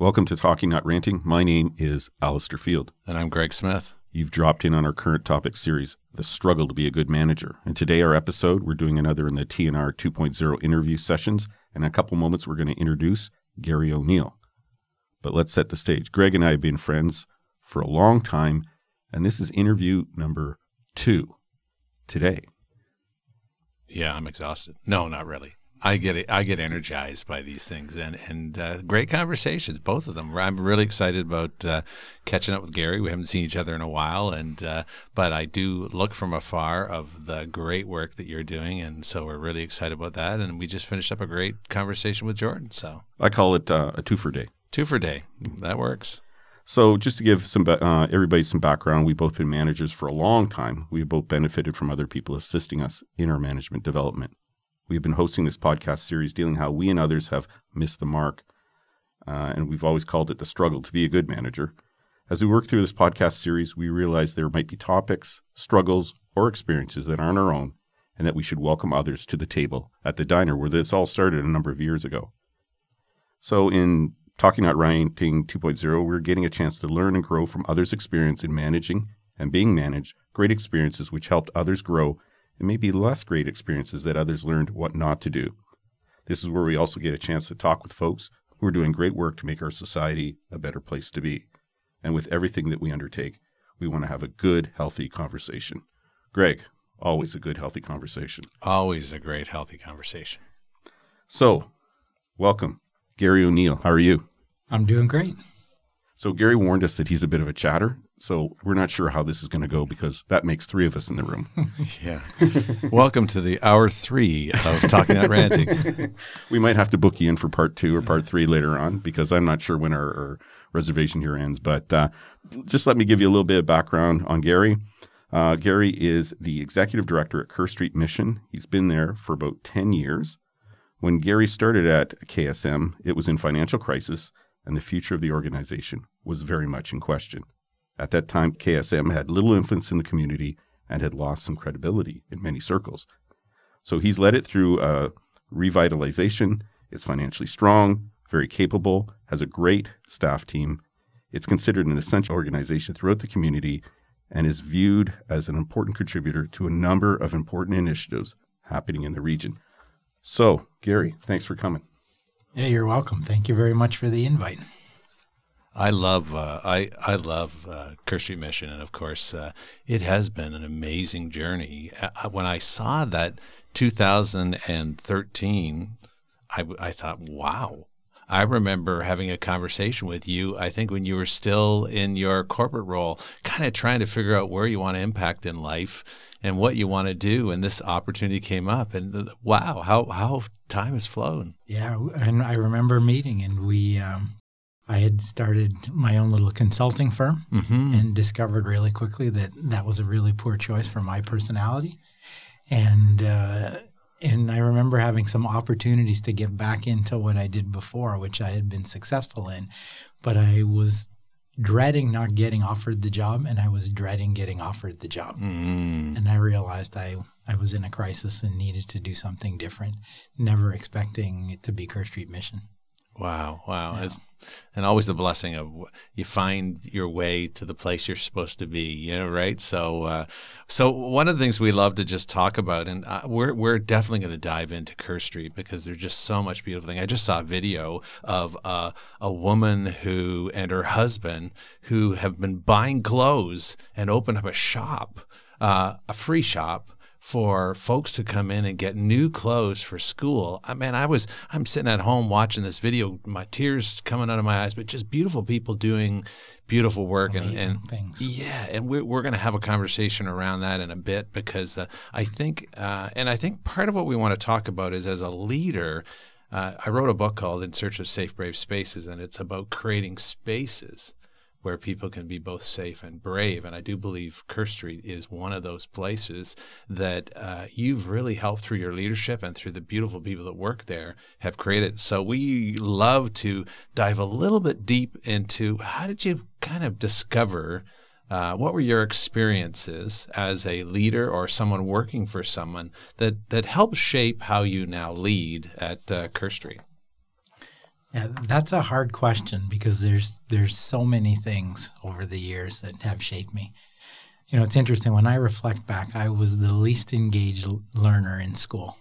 Welcome to Talking Not Ranting. My name is Alistair Field. And I'm Greg Smith. You've dropped in on our current topic series, The Struggle to Be a Good Manager. And today, our episode, we're doing another in the TNR 2.0 interview sessions. And in a couple moments, we're going to introduce Gary O'Neill. But let's set the stage. Greg and I have been friends for a long time, and this is interview number 2 today. Yeah, I'm exhausted. No, not really. I get energized by these things and great conversations, both of them. I'm really excited about catching up with Gary. We haven't seen each other in a while, but I do look from afar of the great work that you're doing, and so we're really excited about that. And we just finished up a great conversation with Jordan. So I call it a twofer day. Twofer day, that works. So just to give everybody some background, we've both been managers for a long time. We've both benefited from other people assisting us in our management development. We've been hosting this podcast series dealing how we and others have missed the mark, and we've always called it the struggle to be a good manager. As we work through this podcast series, we realize there might be topics, struggles, or experiences that aren't our own, and that we should welcome others to the table at the diner where this all started a number of years ago. So in Talking Not Ranting 2.0, we're getting a chance to learn and grow from others' experience in managing and being managed, great experiences which helped others grow, and maybe less great experiences that others learned what not to do. This is where we also get a chance to talk with folks who are doing great work to make our society a better place to be. And with everything that we undertake, we want to have a good, healthy conversation. Greg, always a good, healthy conversation. Always a great, healthy conversation. So, welcome, Gary O'Neill. How are you? I'm doing great. So Gary warned us that he's a bit of a chatter, so we're not sure how this is going to go because that makes 3 of us in the room. Yeah. Welcome to the hour 3 of Talking Not Ranting. We might have to book you in for part 2 or part 3 later on because I'm not sure when our reservation here ends. But just let me give you a little bit of background on Gary. Gary is the executive director at Kerr Street Mission. He's been there for about 10 years. When Gary started at KSM, it was in financial crisis, and the future of the organization was very much in question. At that time, KSM had little influence in the community and had lost some credibility in many circles. So he's led it through a revitalization. It's financially strong, very capable, has a great staff team. It's considered an essential organization throughout the community and is viewed as an important contributor to a number of important initiatives happening in the region. So, Gary, thanks for coming. Yeah, you're welcome. Thank you very much for the invite. I love I love Kerr Street Mission, and of course, it has been an amazing journey. When I saw that 2013, I thought, wow. I remember having a conversation with you, I think when you were still in your corporate role, kind of trying to figure out where you want to impact in life and what you want to do. And this opportunity came up, and wow, how time has flown. Yeah, and I remember meeting, and I had started my own little consulting firm, mm-hmm. and discovered really quickly that was a really poor choice for my personality. And I remember having some opportunities to get back into what I did before, which I had been successful in, but I was dreading not getting offered the job, and I was dreading getting offered the job. Mm. And I realized I was in a crisis and needed to do something different, never expecting it to be Kerr Street Mission. Wow. Yeah. And always the blessing of you find your way to the place you're supposed to be, right? So one of the things we love to just talk about, and we're definitely going to dive into Kerr Street because there's just so much beautiful thing. I just saw a video of a woman who and her husband who have been buying clothes and opened up a shop, a free shop, for folks to come in and get new clothes for school. I mean, I'm sitting at home watching this video, my tears coming out of my eyes, but just beautiful people doing beautiful work. Amazing and things. Yeah, and we're going to have a conversation around that in a bit because I think part of what we want to talk about is as a leader, I wrote a book called In Search of Safe, Brave Spaces, and it's about creating spaces where people can be both safe and brave. And I do believe Kerr Street is one of those places that you've really helped through your leadership and through the beautiful people that work there have created. So we love to dive a little bit deep into how did you kind of discover, what were your experiences as a leader or someone working for someone that helped shape how you now lead at Kerr Street? Yeah, that's a hard question because there's so many things over the years that have shaped me. You know, it's interesting. When I reflect back, I was the least engaged learner in school,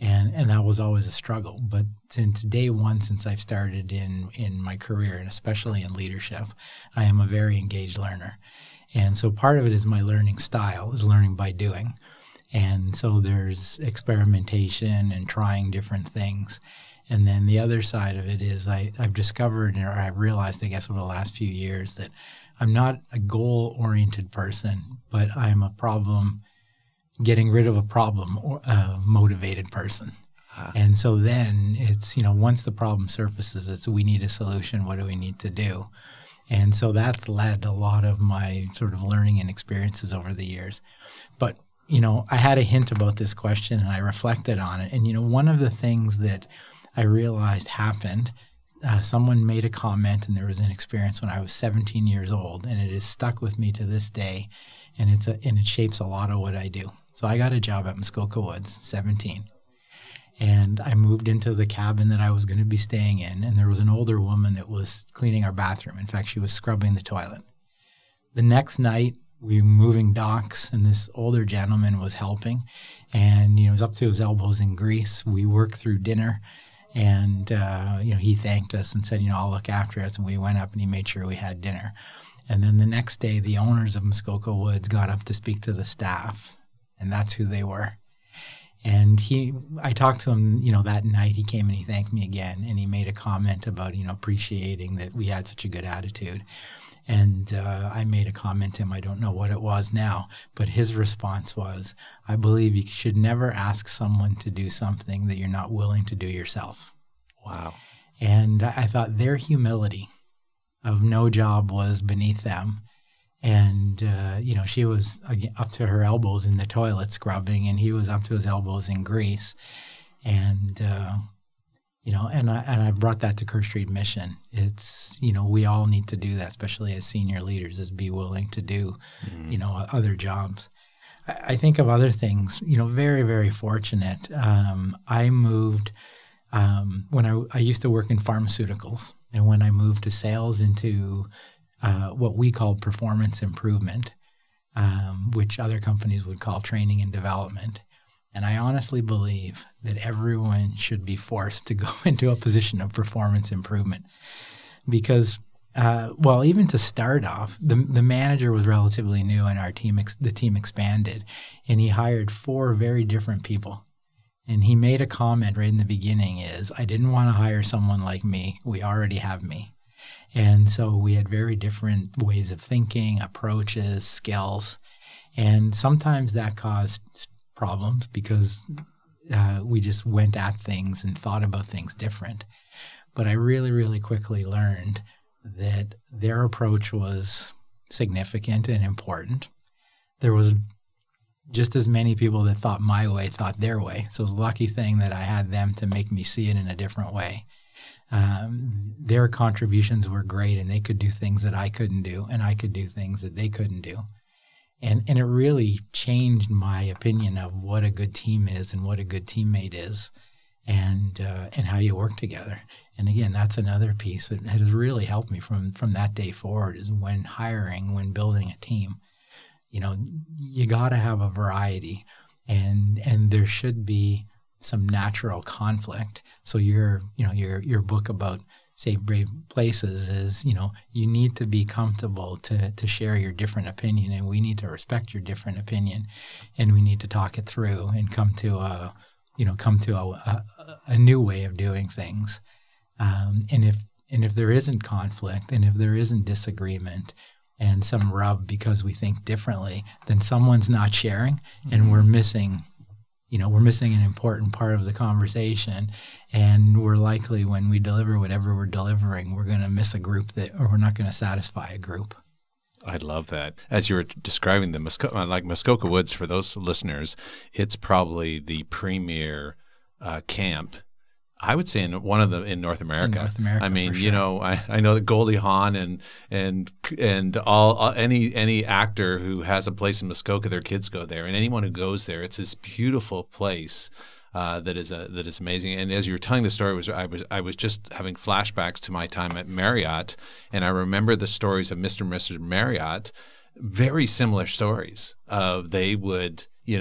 and that was always a struggle. But since day one, since I've started in my career, and especially in leadership, I am a very engaged learner. And so part of it is my learning style is learning by doing. And so there's experimentation and trying different things. And then the other side of it is I've discovered, or I've realized, I guess, over the last few years that I'm not a goal-oriented person, but I'm a problem, getting rid of a problem, or a motivated person. Huh. And so then it's, you know, once the problem surfaces, it's we need a solution. What do we need to do? And so that's led a lot of my sort of learning and experiences over the years. But, you know, I had a hint about this question and I reflected on it. And, you know, one of the things that I realized happened, someone made a comment, and there was an experience when I was 17 years old, and it is stuck with me to this day, and it shapes a lot of what I do. So I got a job at Muskoka Woods, 17, and I moved into the cabin that I was going to be staying in, and there was an older woman that was cleaning our bathroom. In fact, she was scrubbing the toilet. The next night, we were moving docks, and this older gentleman was helping, and, you know, he was up to his elbows in grease. We worked through dinner. And, you know, he thanked us and said, you know, I'll look after us. And we went up and he made sure we had dinner. And then the next day, the owners of Muskoka Woods got up to speak to the staff. And that's who they were. And I talked to him, you know, that night. He came and he thanked me again. And he made a comment about, you know, appreciating that we had such a good attitude. And I made a comment to him. I don't know what it was now, but his response was, I believe you should never ask someone to do something that you're not willing to do yourself. Wow. And I thought their humility of no job was beneath them. And, you know, she was up to her elbows in the toilet scrubbing, and he was up to his elbows in grease. And, you know, and I brought that to Kerr Street Mission. It's, you know, we all need to do that, especially as senior leaders, is be willing to do, you know, other jobs. I think of other things, you know, very, very fortunate. I moved when I used to work in pharmaceuticals. And when I moved to sales into what we call performance improvement, which other companies would call training and development. And I honestly believe that everyone should be forced to go into a position of performance improvement because, well, even to start off, the manager was relatively new and our team, the team expanded, and he hired 4 very different people. And he made a comment right in the beginning is, I didn't want to hire someone like me. We already have me. And so we had very different ways of thinking, approaches, skills, and sometimes that caused problems because we just went at things and thought about things different. But I really, really quickly learned that their approach was significant and important. There was just as many people that thought my way thought their way. So it was a lucky thing that I had them to make me see it in a different way. Their contributions were great, and they could do things that I couldn't do, and I could do things that they couldn't do. And it really changed my opinion of what a good team is and what a good teammate is and how you work together. And again, that's another piece that has really helped me from that day forward is when hiring, when building a team, you know, you got to have a variety and there should be some natural conflict. So your book about say brave places is, you know, you need to be comfortable to share your different opinion, and we need to respect your different opinion, and we need to talk it through and come to a new way of doing things. And if there isn't conflict, and if there isn't disagreement and some rub because we think differently, then someone's not sharing, and we're missing an important part of the conversation, and we're likely, when we deliver whatever we're delivering, we're going to miss a group or we're not going to satisfy a group. I love that. As you were describing the Muskoka Woods, for those listeners, it's probably the premier camp I would say in North America. In North America, I mean, sure. You know, I know that Goldie Hawn and all any actor who has a place in Muskoka, their kids go there, and anyone who goes there, it's this beautiful place that is amazing. And as you were telling the story, I was just having flashbacks to my time at Marriott, and I remember the stories of Mr. and Mrs. Marriott. Very similar stories of they'd be in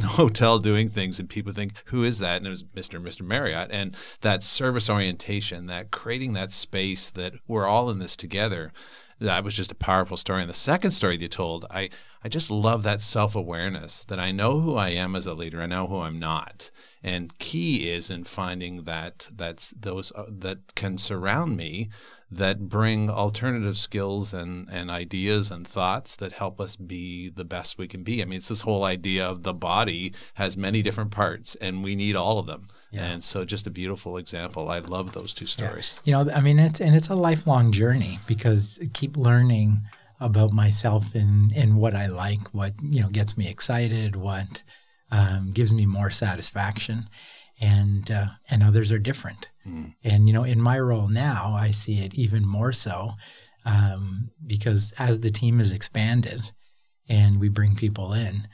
the hotel doing things and people think, who is that? And it was Mr. and Mr. Marriott. And that service orientation, that creating that space that we're all in this together, that was just a powerful story. And the second story that you told, I just love that self-awareness that I know who I am as a leader, I know who I'm not. And key is in finding those that can surround me that bring alternative skills and ideas and thoughts that help us be the best we can be. I mean, it's this whole idea of the body has many different parts and we need all of them. Yeah. And so just a beautiful example. I love those two stories. Yeah. You know, I mean, it's a lifelong journey because I keep learning about myself and what I like, what, you know, gets me excited, what gives me more satisfaction, and others are different. Mm. And, you know, in my role now, I see it even more so because as the team is expanded and we bring people in,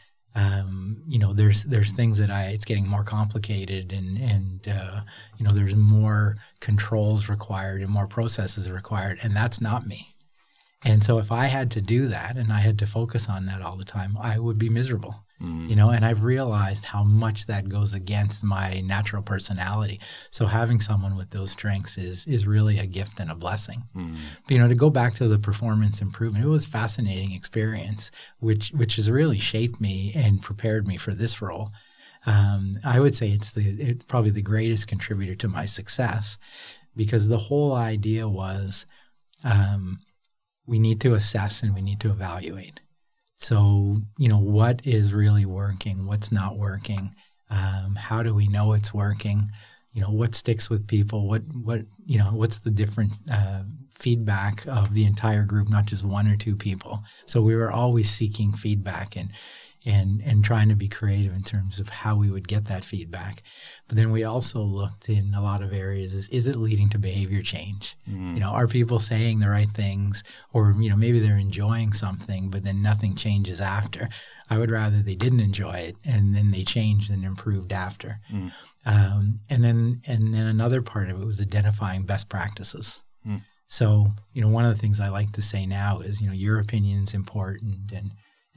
you know, there's things that it's getting more complicated and you know, there's more controls required and more processes required, and that's not me. And so if I had to do that and I had to focus on that all the time, I would be miserable, mm-hmm. you know, and I've realized how much that goes against my natural personality. So having someone with those strengths is really a gift and a blessing. Mm-hmm. But, you know, to go back to the performance improvement, it was a fascinating experience, which has really shaped me and prepared me for this role. I would say it's probably the greatest contributor to my success, because the whole idea was, we need to assess and we need to evaluate. So, you know, what is really working? What's not working? How do we know it's working? You know, what sticks with people? What you know, what's the different feedback of the entire group, not just one or two people? So we were always seeking feedback and trying to be creative in terms of how we would get that feedback. But then we also looked in a lot of areas, is it leading to behavior change? Mm-hmm. You know, are people saying the right things? Or, you know, maybe they're enjoying something, but then nothing changes after. I would rather they didn't enjoy it and then they changed and improved after. Mm-hmm. And then another part of it was identifying best practices. Mm-hmm. So, you know, one of the things I like to say now is, you know, your opinion is important, and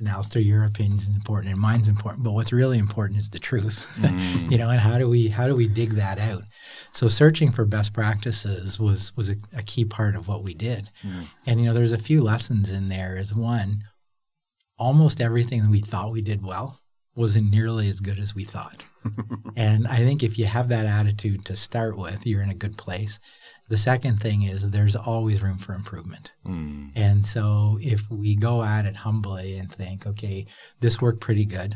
Alistair, your opinion is important and mine's important, but what's really important is the truth, mm. you know, and how do we dig that out? So searching for best practices was a key part of what we did. Mm. And, you know, there's a few lessons in there. Is one, almost everything that we thought we did well wasn't nearly as good as we thought. And I think if you have that attitude to start with, you're in a good place. The second thing is there's always room for improvement. Mm. And so if we go at it humbly and think, okay, this worked pretty good,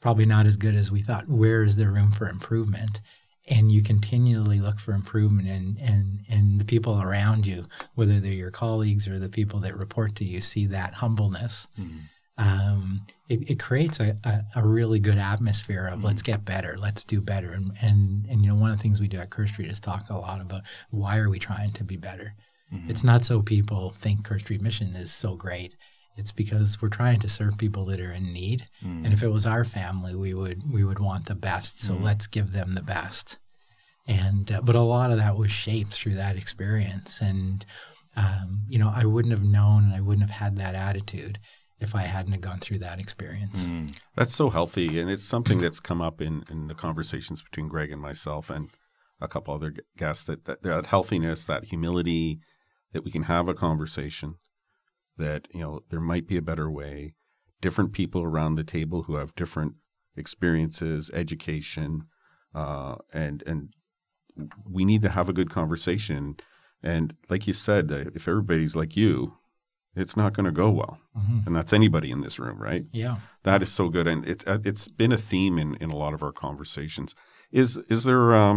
probably not as good as we thought. Where is there room for improvement? And you continually look for improvement and the people around you, whether they're your colleagues or the people that report to you, see that humbleness. Mm. It creates a really good atmosphere of let's get better, let's do better. And you know, one of the things we do at Kerr Street is talk a lot about why are we trying to be better? Mm-hmm. It's not so people think Kerr Street Mission is so great. It's because we're trying to serve people that are in need. Mm-hmm. And if it was our family, we would want the best. So mm-hmm. let's give them the best. And but a lot of that was shaped through that experience. And you know, I wouldn't have known and I wouldn't have had that attitude if I hadn't gone through that experience. Mm. That's so healthy. And it's something that's come up in the conversations between Greg and myself and a couple other guests, that healthiness, that humility, that we can have a conversation, that, you know, there might be a better way. Different people around the table who have different experiences, education, and we need to have a good conversation. And like you said, if everybody's like you, it's not going to go well. Mm-hmm. And that's anybody in this room, right? Yeah. That is so good. And it's been a theme in a lot of our conversations. Is there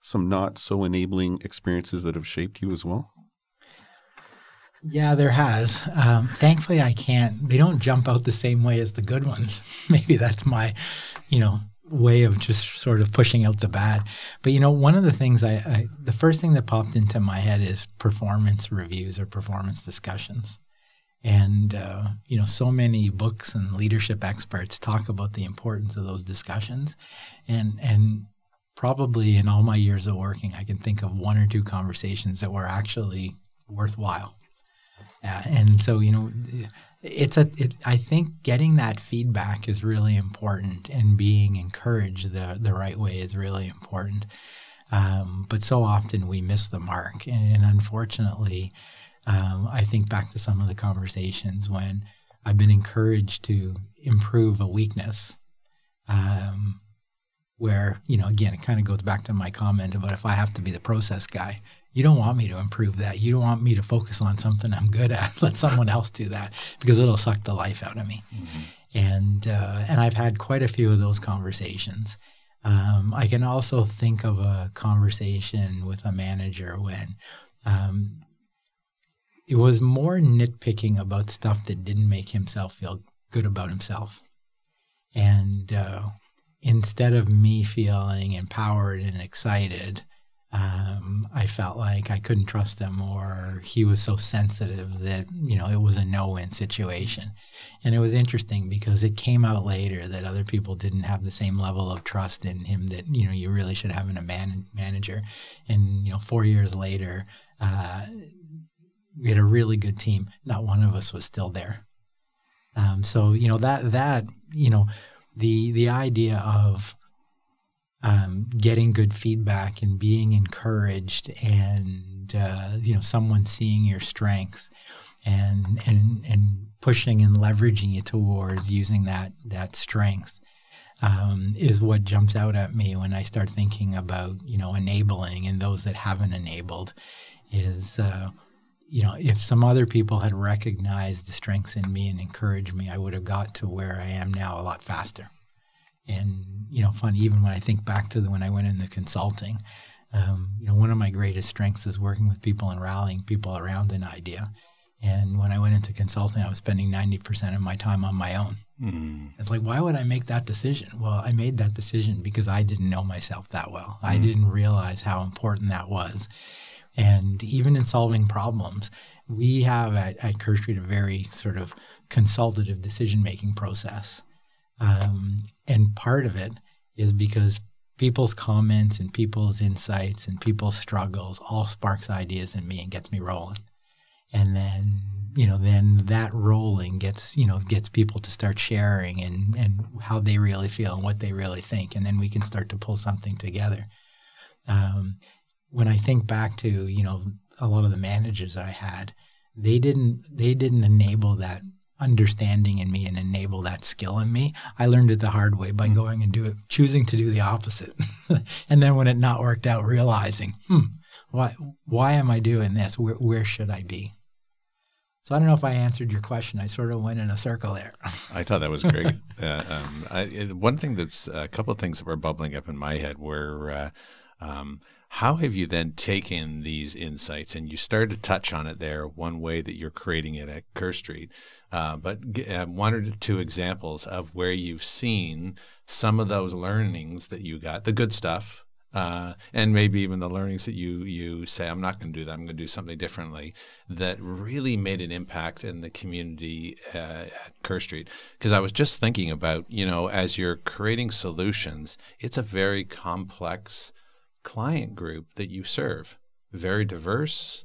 some not so enabling experiences that have shaped you as well? Yeah, there has. Thankfully, they don't jump out the same way as the good ones. Maybe that's my, you know, way of just sort of pushing out the bad. But, you know, one of the things the first thing that popped into my head is performance reviews or performance discussions. And, you know, so many books and leadership experts talk about the importance of those discussions. And probably in all my years of working, I can think of one or two conversations that were actually worthwhile. And so, you know, I think getting that feedback is really important, and being encouraged the right way is really important. But so often we miss the mark. And unfortunately, I think back to some of the conversations when I've been encouraged to improve a weakness, where, you know, again, it kind of goes back to my comment about if I have to be the process guy, you don't want me to improve that. You don't want me to focus on something I'm good at. Let someone else do that, because it'll suck the life out of me. Mm-hmm. And I've had quite a few of those conversations. I can also think of a conversation with a manager when it was more nitpicking about stuff that didn't make himself feel good about himself. And instead of me feeling empowered and excited, I felt like I couldn't trust him, or he was so sensitive that, you know, it was a no-win situation. And it was interesting because it came out later that other people didn't have the same level of trust in him that, you know, you really should have in a manager. And, you know, 4 years later, we had a really good team. Not one of us was still there. So, you know, that you know, the idea of getting good feedback and being encouraged, and you know, someone seeing your strength and pushing and leveraging you towards using that strength is what jumps out at me when I start thinking about, you know, enabling and those that haven't enabled. Is you know, if some other people had recognized the strengths in me and encouraged me, I would have got to where I am now a lot faster. And, you know, fun, even when I think back to when I went into consulting, you know, one of my greatest strengths is working with people and rallying people around an idea. And when I went into consulting, I was spending 90% of my time on my own. Mm. It's like, why would I make that decision? Well, I made that decision because I didn't know myself that well. I didn't realize how important that was. And even in solving problems, we have at Kerr Street a very sort of consultative decision-making process. And part of it is because people's comments and people's insights and people's struggles all sparks ideas in me and gets me rolling. And then, you know, then that rolling gets people to start sharing and how they really feel and what they really think. And then we can start to pull something together. When I think back to, you know, a lot of the managers I had, they didn't enable that understanding in me and enable that skill in me. I learned it the hard way by going and choosing to do the opposite. And then when it not worked out, realizing, why am I doing this? Where should I be? So I don't know if I answered your question. I sort of went in a circle there. I thought that was great. One thing that's a couple of things that were bubbling up in my head were, how have you then taken these insights, and you started to touch on it there, one way that you're creating it at Kerr Street, but one or two examples of where you've seen some of those learnings that you got, the good stuff, and maybe even the learnings that you say, I'm not going to do that, I'm going to do something differently, that really made an impact in the community at Kerr Street. Because I was just thinking about, you know, as you're creating solutions, it's a very complex client group that you serve, very diverse,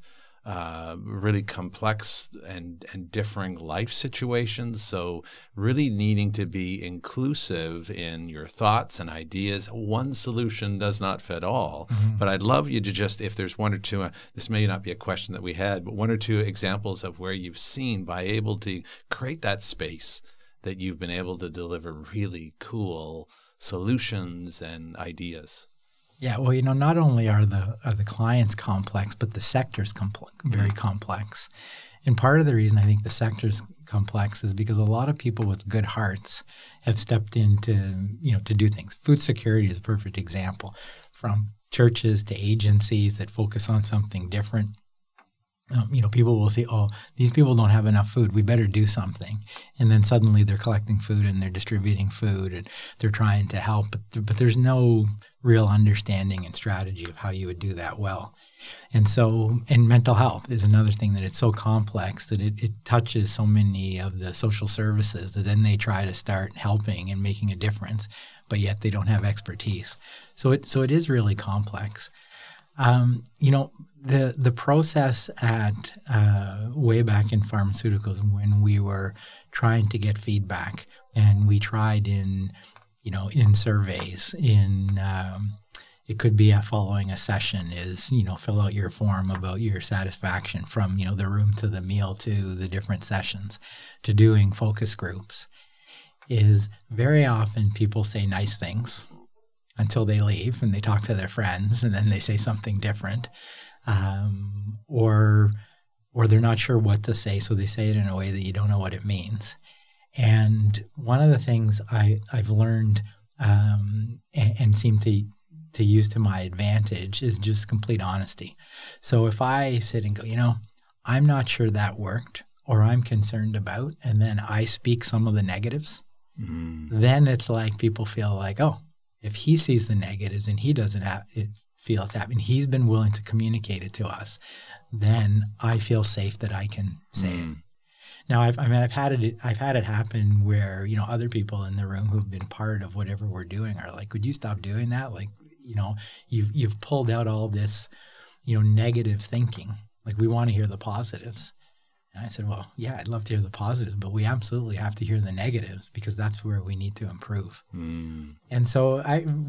really complex and differing life situations. So really needing to be inclusive in your thoughts and ideas. One solution does not fit all, but I'd love you to just, if there's one or two, this may not be a question that we had, but one or two examples of where you've seen by able to create that space that you've been able to deliver really cool solutions and ideas. Yeah, well, you know, not only are the clients complex, but the sector's very complex. And part of the reason I think the sector's complex is because a lot of people with good hearts have stepped in to do things. Food security is a perfect example, from churches to agencies that focus on something different. people will say, oh, these people don't have enough food. We better do something. And then suddenly they're collecting food and they're distributing food and they're trying to help. But there's no real understanding and strategy of how you would do that well. And so, and mental health is another thing that it's so complex that it touches so many of the social services that then they try to start helping and making a difference, but yet they don't have expertise. So it is really complex. The process at way back in pharmaceuticals when we were trying to get feedback, and we tried in surveys, it could be following a session is, fill out your form about your satisfaction from, the room to the meal to the different sessions to doing focus groups, is very often people say nice things until they leave and they talk to their friends and then they say something different. Or they're not sure what to say, so they say it in a way that you don't know what it means. And one of the things I've learned and seem to use to my advantage is just complete honesty. So if I sit and go, I'm not sure that worked, or I'm concerned about, and then I speak some of the negatives, then it's like people feel like, oh, if he sees the negatives and he doesn't have it, feel it's happening, he's been willing to communicate it to us, then I feel safe that I can say it. Now, I've had it happen where, other people in the room who've been part of whatever we're doing are like, would you stop doing that? Like, you've pulled out all this, negative thinking. Like, we want to hear the positives. And I said, well, yeah, I'd love to hear the positives, but we absolutely have to hear the negatives because that's where we need to improve. And so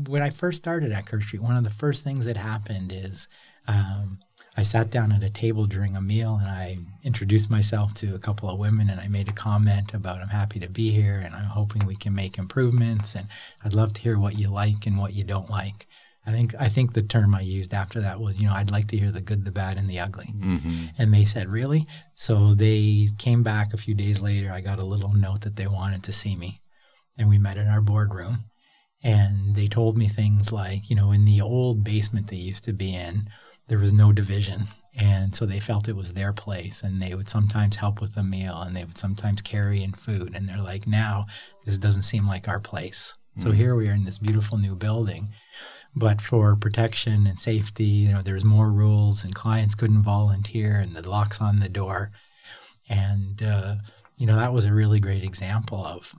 when I first started at Kerr Street, one of the first things that happened is I sat down at a table during a meal and I introduced myself to a couple of women and I made a comment about I'm happy to be here and I'm hoping we can make improvements and I'd love to hear what you like and what you don't like. I think the term I used after that was, I'd like to hear the good, the bad, and the ugly. And they said, really? So they came back a few days later. I got a little note that they wanted to see me. And we met in our boardroom. And they told me things like, in the old basement they used to be in, there was no division. And so they felt it was their place. And they would sometimes help with a meal. And they would sometimes carry in food. And they're like, now this doesn't seem like our place. So here we are in this beautiful new building. But for protection and safety, there's more rules and clients couldn't volunteer and the locks on the door. And, that was a really great example of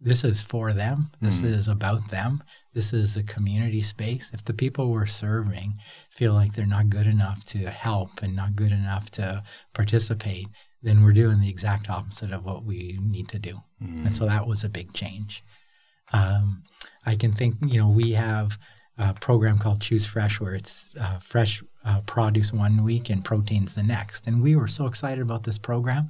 this is for them. This is about them. This is a community space. If the people we're serving feel like they're not good enough to help and not good enough to participate, then we're doing the exact opposite of what we need to do. And so that was a big change. I can think, we have a program called Choose Fresh, where it's fresh produce one week and proteins the next. And we were so excited about this program.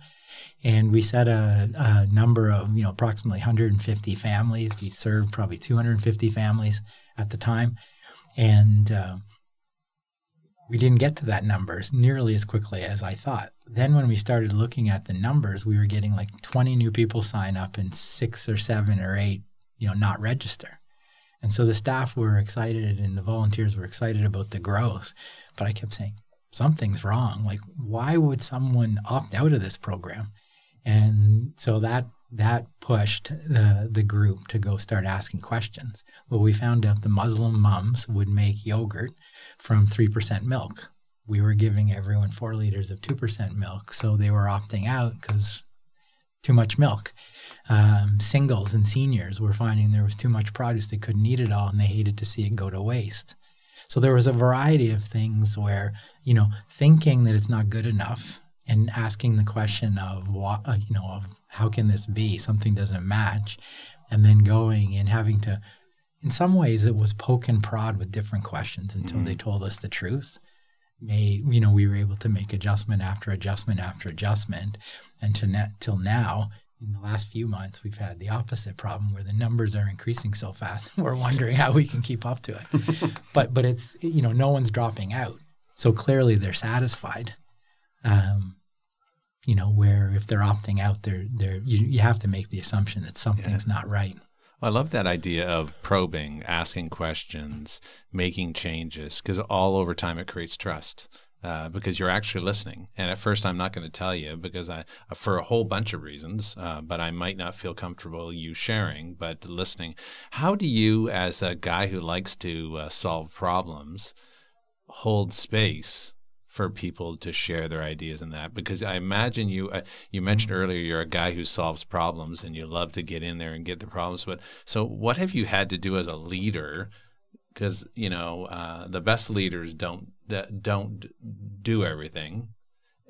And we set a number of, approximately 150 families. We served probably 250 families at the time. And we didn't get to that numbers nearly as quickly as I thought. Then when we started looking at the numbers, we were getting like 20 new people sign up and 6 or 7 or 8, not register. And so the staff were excited and the volunteers were excited about the growth. But I kept saying, something's wrong. Like, why would someone opt out of this program? And so that pushed the group to go start asking questions. Well, we found out the Muslim mums would make yogurt from 3% milk. We were giving everyone 4 liters of 2% milk. So they were opting out because too much milk. Singles and seniors were finding there was too much produce. They couldn't eat it all and they hated to see it go to waste. So there was a variety of things where, thinking that it's not good enough and asking the question of, of how can this be? Something doesn't match. And then going and having to, in some ways it was poke and prod with different questions until they told us the truth. We were able to make adjustment after adjustment after adjustment. And till now, in the last few months, we've had the opposite problem where the numbers are increasing so fast. We're wondering how we can keep up to it. But it's, no one's dropping out. So clearly they're satisfied. Where if they're opting out, you have to make the assumption that something's not right. Well, I love that idea of probing, asking questions, making changes, because all over time it creates trust. because you're actually listening. And at first, I'm not going to tell you because for a whole bunch of reasons, but I might not feel comfortable you sharing, but listening. How do you, as a guy who likes to solve problems, hold space for people to share their ideas in that? Because I imagine you mentioned earlier you're a guy who solves problems and you love to get in there and get the problems. But so what have you had to do as a leader? Because, the best leaders don't do everything,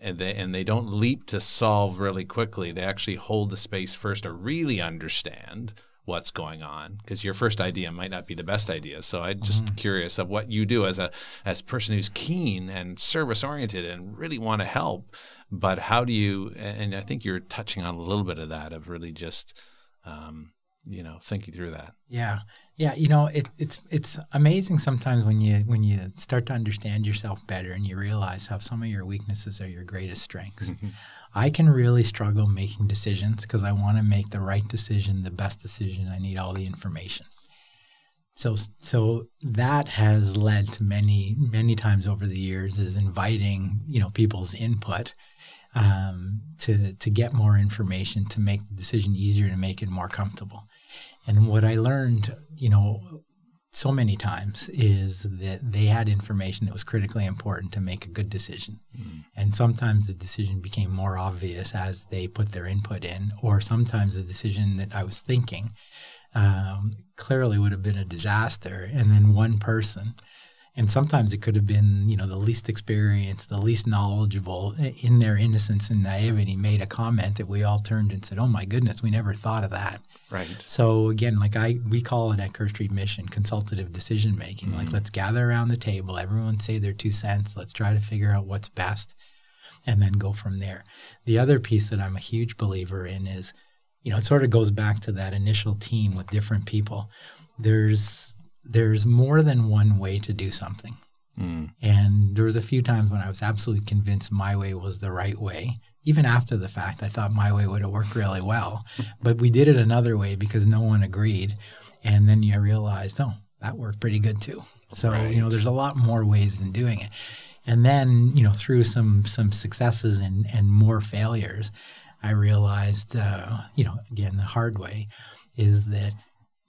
and they don't leap to solve really quickly. They actually hold the space first to really understand what's going on, because your first idea might not be the best idea. So I'm just curious of what you do as a person who's keen and service oriented and really want to help. But how do you? And I think you're touching on a little bit of that, of really just thinking through that. Yeah. It's amazing sometimes when you start to understand yourself better and you realize how some of your weaknesses are your greatest strengths. I can really struggle making decisions because I want to make the right decision, the best decision. I need all the information. So that has led to many, many times over the years is inviting, people's input to get more information, to make the decision easier, to make it more comfortable. And what I learned, so many times is that they had information that was critically important to make a good decision. And sometimes the decision became more obvious as they put their input in, or sometimes the decision that I was thinking clearly would have been a disaster. And then one person, and sometimes it could have been, the least experienced, the least knowledgeable, in their innocence and naivety, made a comment that we all turned and said, "Oh my goodness, we never thought of that." Right. So again, we call it at Kerr Street Mission consultative decision making. Mm-hmm. Let's gather around the table, everyone say their 2 cents. Let's try to figure out what's best, and then go from there. The other piece that I'm a huge believer in is, it sort of goes back to that initial team with different people. There's more than one way to do something, and there was a few times when I was absolutely convinced my way was the right way. Even after the fact, I thought my way would have worked really well, but we did it another way because no one agreed. And then you realized, oh, that worked pretty good too. So, right. There's a lot more ways than doing it. And then, through some successes and more failures, I realized, again, the hard way is that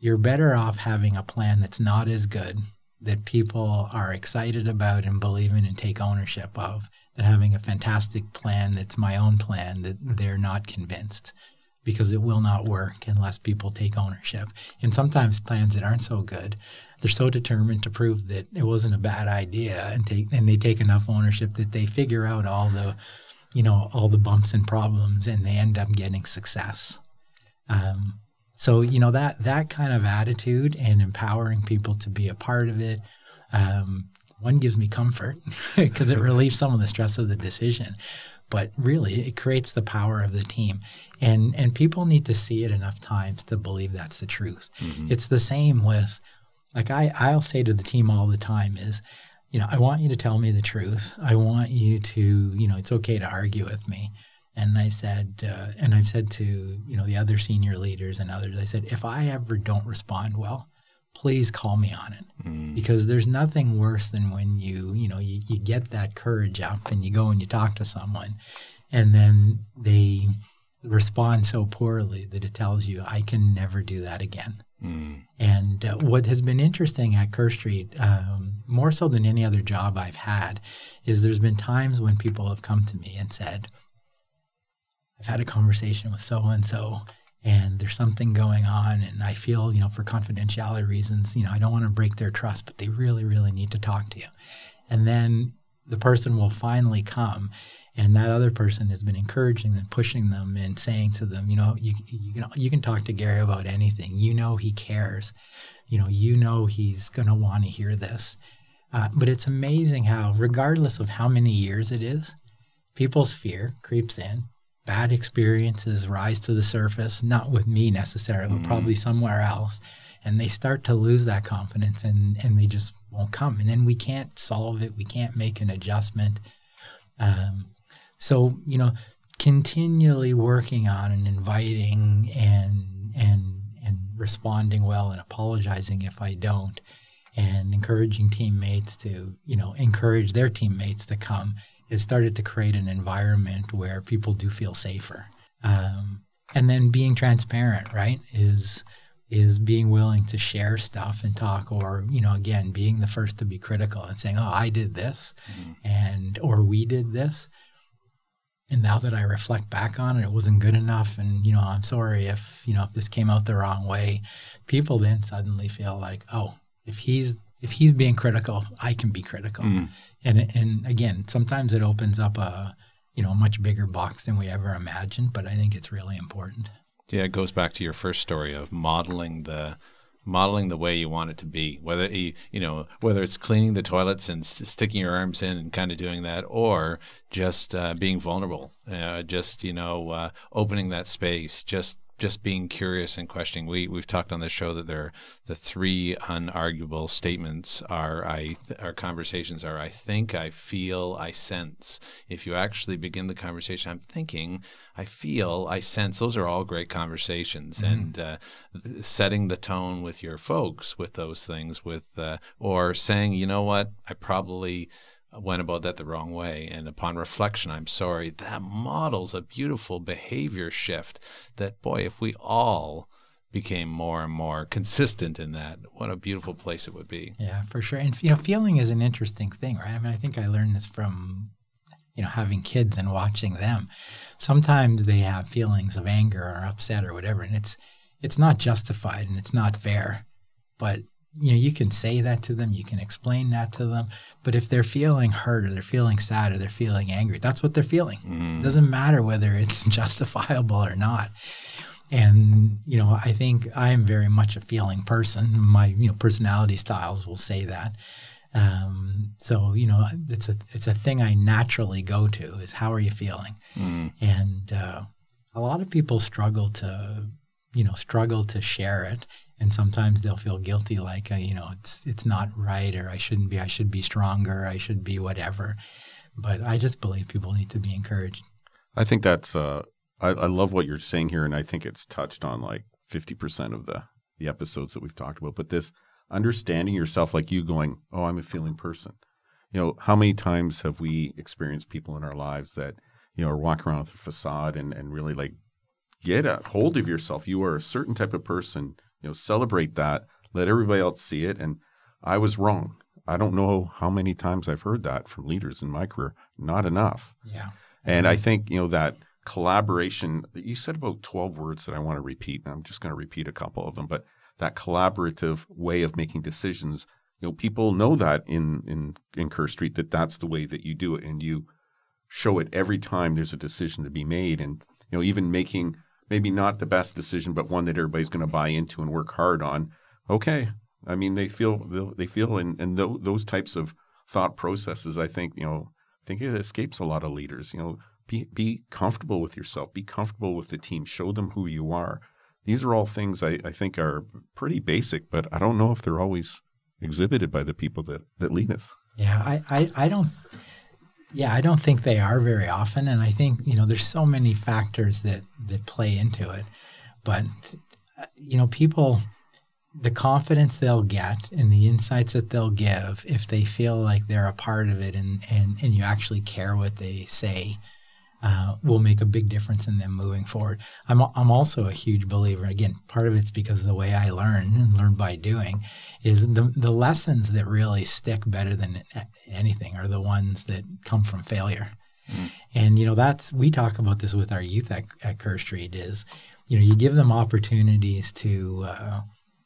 you're better off having a plan that's not as good, that people are excited about and believe in and take ownership of, and having a fantastic plan that's my own plan that they're not convinced, because it will not work unless people take ownership. And sometimes plans that aren't so good, they're so determined to prove that it wasn't a bad idea and they take enough ownership that they figure out all the, all the bumps and problems, and they end up getting success. So, that kind of attitude and empowering people to be a part of it, one gives me comfort because it relieves some of the stress of the decision, but really it creates the power of the team, and people need to see it enough times to believe that's the truth. Mm-hmm. It's the same with, I'll say to the team all the time is, I want you to tell me the truth. I want you to, it's okay to argue with me. And I said, and I've said to, the other senior leaders and others, I said, if I ever don't respond well, please call me on it, because there's nothing worse than when you get that courage up and you go and you talk to someone and then they respond so poorly that it tells you, I can never do that again. And what has been interesting at Kerr Street, more so than any other job I've had, is there's been times when people have come to me and said, I've had a conversation with so-and-so, and there's something going on, and I feel, for confidentiality reasons, I don't want to break their trust, but they really, really need to talk to you. And then the person will finally come, and that other person has been encouraging them, pushing them, and saying to them, you can talk to Gary about anything. He cares. He's going to want to hear this. But it's amazing how, regardless of how many years it is, people's fear creeps in. Bad experiences rise to the surface, not with me necessarily, but probably somewhere else. And they start to lose that confidence and they just won't come. And then we can't solve it. We can't make an adjustment. So, continually working on and inviting and responding well and apologizing if I don't. and encouraging teammates to, you know, encourage their teammates to come, it started to create an environment where people do feel safer. And then being transparent, right, is being willing to share stuff and talk, or, you know, again, being the first to be critical and saying, oh, I did this, and or we did this. And now that I reflect back on it, it wasn't good enough. And, you know, I'm sorry if, you know, if this came out the wrong way. People then suddenly feel like, oh, if he's being critical, I can be critical. And again, sometimes it opens up a, you know, much bigger box than we ever imagined, but I think it's really important. Yeah, it goes back to your first story of modeling the way you want it to be, whether whether it's cleaning the toilets and sticking your arms in and kind of doing that, or just being vulnerable, opening that space, just being curious and questioning. We've talked on this show that there are the three unarguable statements our conversations are, I think, I feel, I sense. If you actually begin the conversation, I'm thinking, I feel, I sense, those are all great conversations. And setting the tone with your folks with those things, or saying, you know what, I probably went about that the wrong way, and upon reflection, I'm sorry. That models a beautiful behavior shift that, boy, if we all became more and more consistent in that, what a beautiful place it would be. Yeah, for sure. And, you know, feeling is an interesting thing, right? I mean, I think I learned this from, you know, having kids and watching them. Sometimes they have feelings of anger or upset or whatever, and it's not justified and it's not fair, but you know, you can say that to them, you can explain that to them, but if they're feeling hurt or they're feeling sad or they're feeling angry, that's what they're feeling. It doesn't matter whether it's justifiable or not. And, you know, I think I am very much a feeling person. My, you know, personality styles will say that. So, you know, it's a thing I naturally go to is, how are you feeling? And a lot of people struggle to share it. And sometimes they'll feel guilty, like, you know, it's not right, or I should be stronger, I should be whatever. But I just believe people need to be encouraged. I think that's, I love what you're saying here, and I think it's touched on like 50% of the episodes that we've talked about. But this understanding yourself, like you going, oh, I'm a feeling person. You know, how many times have we experienced people in our lives that, you know, are walking around with a facade and really like get a hold of yourself. You are a certain type of person. You know, celebrate that, let everybody else see it. And I was wrong. I don't know how many times I've heard that from leaders in my career. Not enough. Yeah. And I think, you know, that collaboration, you said about 12 words that I want to repeat, and I'm just going to repeat a couple of them, but that collaborative way of making decisions, you know, people know that in Kerr Street, that's the way that you do it. And you show it every time there's a decision to be made. And, you know, even making maybe not the best decision, but one that everybody's going to buy into and work hard on. Okay. I mean, they feel and those types of thought processes, I think, you know, I think it escapes a lot of leaders. You know, be comfortable with yourself, be comfortable with the team, show them who you are. These are all things I think are pretty basic, but I don't know if they're always exhibited by the people that lead us. Yeah. I don't think they are very often. And I think, you know, there's so many factors that play into it. But, you know, people, the confidence they'll get and the insights that they'll give, if they feel like they're a part of it and you actually care what they say, will make a big difference in them moving forward. I'm also a huge believer. Again, part of it's because of the way I learn and learn by doing is the lessons that really stick better than anything are the ones that come from failure. And, you know, we talk about this with our youth at Kerr Street is, you know, you give them opportunities to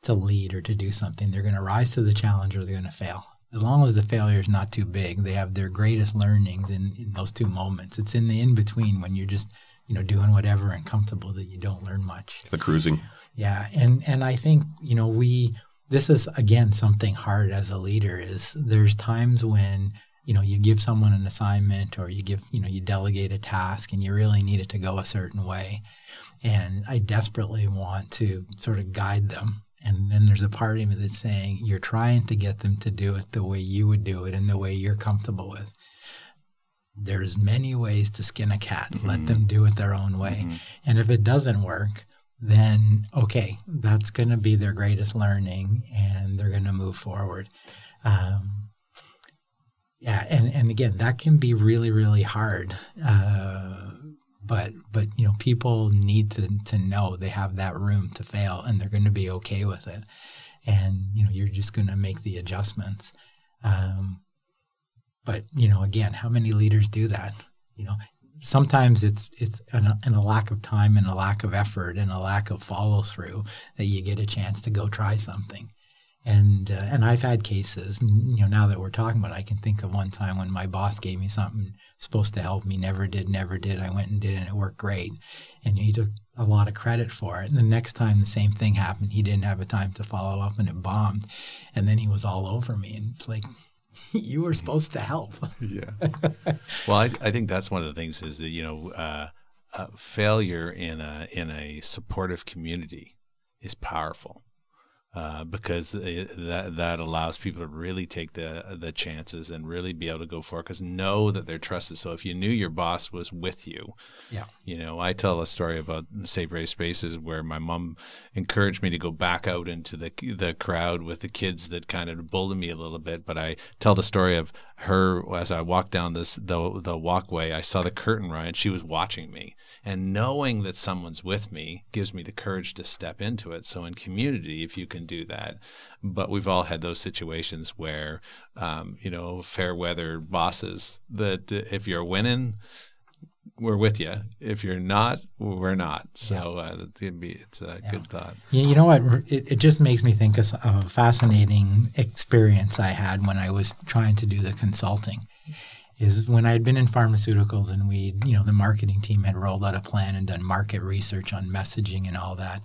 lead or to do something. They're going to rise to the challenge or they're going to fail. As long as the failure is not too big, they have their greatest learnings in those two moments. It's in the in-between when you're just, you know, doing whatever and comfortable that you don't learn much. The cruising. Yeah. And I think, you know, this is, again, something hard as a leader is there's times when, you know, you give someone an assignment or you delegate a task and you really need it to go a certain way. And I desperately want to sort of guide them. And then there's a part of me that's saying, you're trying to get them to do it the way you would do it and the way you're comfortable with. There's many ways to skin a cat. Let them do it their own way. And if it doesn't work, then, okay, that's going to be their greatest learning and they're going to move move forward. And again, that can be really, really hard. But you know, people need to know they have that room to fail, and they're going to be okay with it. And you know, you're just going to make the adjustments. But you know, again, how many leaders do that? You know, sometimes it's in a lack of time and a lack of effort and a lack of follow through that you get a chance to go try something. And I've had cases, you know, now that we're talking about it, I can think of one time when my boss gave me something supposed to help me, never did. I went and did it, and it worked great. And he took a lot of credit for it. And the next time the same thing happened, he didn't have a time to follow up, and it bombed. And then he was all over me. And it's like, you were supposed to help. Yeah. Well, I think that's one of the things is that, you know, failure in a supportive community is powerful. Because that allows people to really take the chances and really be able to go for it, because know that they're trusted. So if you knew your boss was with you, yeah, you know, I tell a story about Safe Brave Spaces where my mom encouraged me to go back out into the crowd with the kids that kind of bullied me a little bit. But I tell the story of her as I walked down the walkway, I saw the curtain rise, and she was watching me. And knowing that someone's with me gives me the courage to step into it. So in community, if you can do that. But we've all had those situations where, you know, fair weather bosses that if you're winning, we're with you. If you're not, we're not. So it's a good thought. You know what? It just makes me think of a fascinating experience I had when I was trying to do the consulting. Is when I had been in pharmaceuticals and the marketing team had rolled out a plan and done market research on messaging and all that.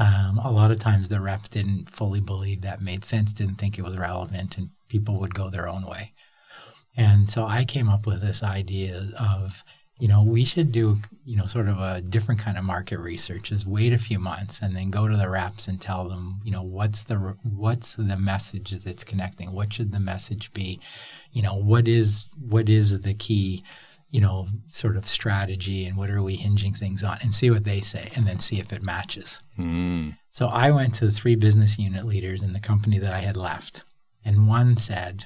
A lot of times the reps didn't fully believe that made sense, didn't think it was relevant, and people would go their own way. And so I came up with this idea of, you know, we should do, you know, sort of a different kind of market research is wait a few months and then go to the reps and tell them, you know, what's the message that's connecting? What should the message be? You know, what is the key, you know, sort of strategy, and what are we hinging things on, and see what they say and then see if it matches. Mm. So I went to the 3 business unit leaders in the company that I had left, and one said,